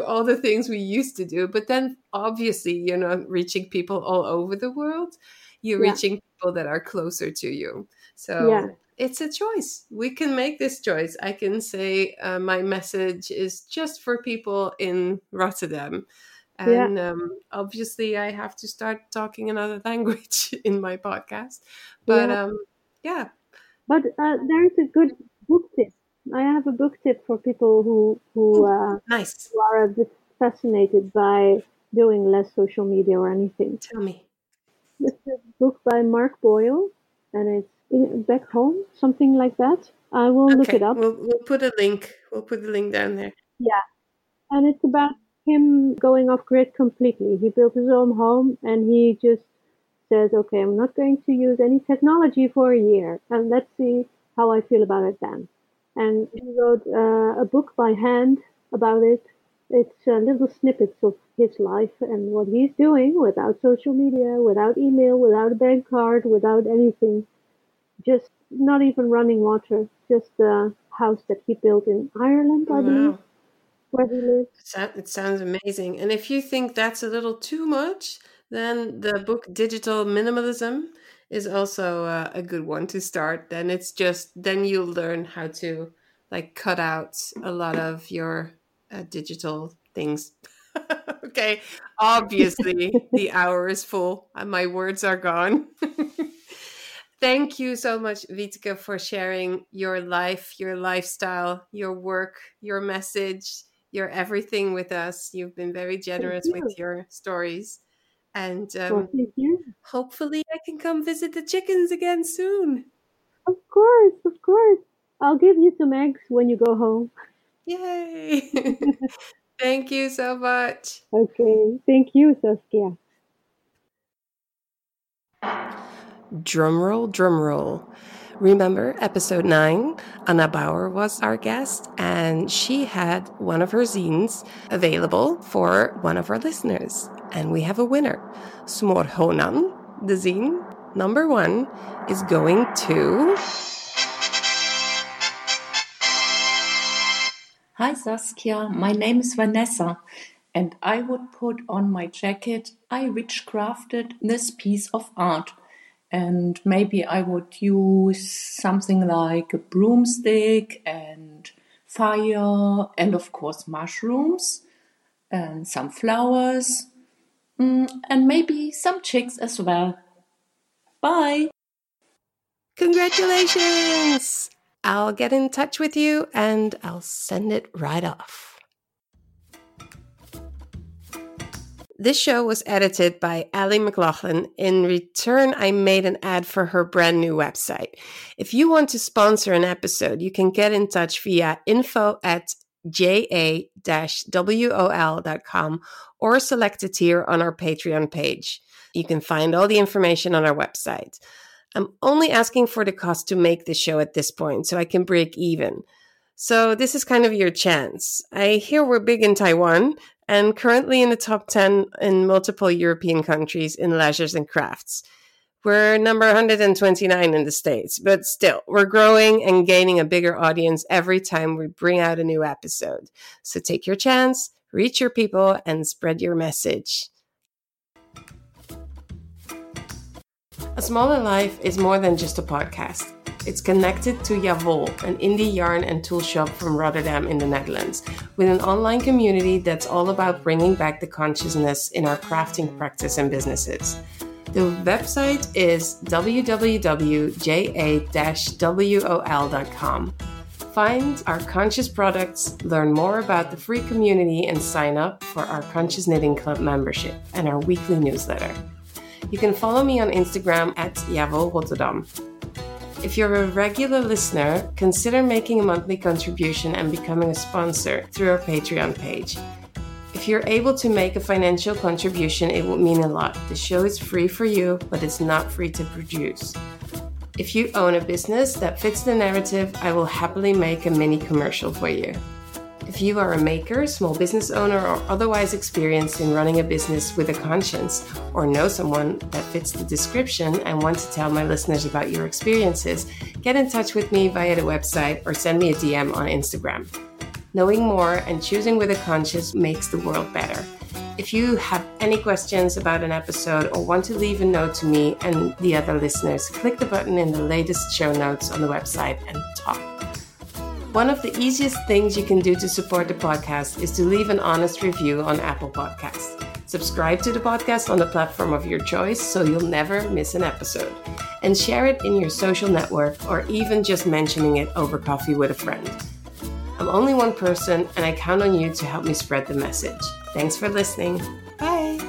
all the things we used to do. But then obviously you're not reaching people all over the world. You're reaching people that are closer to you. So it's a choice. We can make this choice. I can say my message is just for people in Rotterdam. And obviously I have to start talking another language in my podcast. But But there is a good book tip. I have a book tip for people who are a bit fascinated by doing less social media or anything. Tell me. It's a book by Mark Boyle, and it's Back Home, something like that. I will look it up. We'll put a link. We'll put the link down there. Yeah. And it's about him going off grid completely. He built his own home, and he just says, okay, I'm not going to use any technology for a year, and let's see how I feel about it then. And he wrote a book by hand about it. It's little snippets of his life and what he's doing without social media, without email, without a bank card, without anything, just not even running water, just the house that he built in Ireland, I believe. Where he lives. It sounds amazing. And if you think that's a little too much, then the book Digital Minimalism is also a good one to start. Then it's just, then you'll learn how to cut out a lot of your digital things. Okay, obviously the hour is full and my words are gone. Thank you so much, Wieteke, for sharing your life, your lifestyle, your work, your message, your everything with us. You've been very generous with your stories. And hopefully I can come visit the chickens again soon. Of course, of course. I'll give you some eggs when you go home. Yay! Thank you so much. Okay, thank you, Saskia. Drumroll, drumroll. Remember, episode 9, Anna Bauer was our guest, and she had one of her zines available for one of our listeners. And we have a winner. Smor Honan, the zine, number 1, is going to... Hi Saskia, my name is Vanessa, and I would put on my jacket, I witchcrafted this piece of art. And maybe I would use something like a broomstick and fire and, of course, mushrooms and some flowers and maybe some chicks as well. Bye! Congratulations! I'll get in touch with you and I'll send it right off. This show was edited by Ali McLaughlin. In return, I made an ad for her brand new website. If you want to sponsor an episode, you can get in touch via info@ja-wol.com or select a tier on our Patreon page. You can find all the information on our website. I'm only asking for the cost to make this show at this point so I can break even. So this is kind of your chance. I hear we're big in Taiwan and currently in the top 10 in multiple European countries in leisures and crafts. We're number 129 in the States, but still, we're growing and gaining a bigger audience every time we bring out a new episode. So take your chance, reach your people, and spread your message. A Smaller Life is more than just a podcast. It's connected to Ja Wol, an indie yarn and tool shop from Rotterdam in the Netherlands, with an online community that's all about bringing back the consciousness in our crafting practice and businesses. The website is www.ja-wol.com. Find our conscious products, learn more about the free community, and sign up for our Conscious Knitting Club membership and our weekly newsletter. You can follow me on Instagram at Ja Wol Rotterdam. If you're a regular listener, consider making a monthly contribution and becoming a sponsor through our Patreon page. If you're able to make a financial contribution, it will mean a lot. The show is free for you, but it's not free to produce. If you own a business that fits the narrative, I will happily make a mini commercial for you. If you are a maker, small business owner, or otherwise experienced in running a business with a conscience, or know someone that fits the description and want to tell my listeners about your experiences, get in touch with me via the website or send me a DM on Instagram. Knowing more and choosing with a conscience makes the world better. If you have any questions about an episode or want to leave a note to me and the other listeners, click the button in the latest show notes on the website and talk. One of the easiest things you can do to support the podcast is to leave an honest review on Apple Podcasts. Subscribe to the podcast on the platform of your choice so you'll never miss an episode. And share it in your social network or even just mentioning it over coffee with a friend. I'm only one person and I count on you to help me spread the message. Thanks for listening. Bye.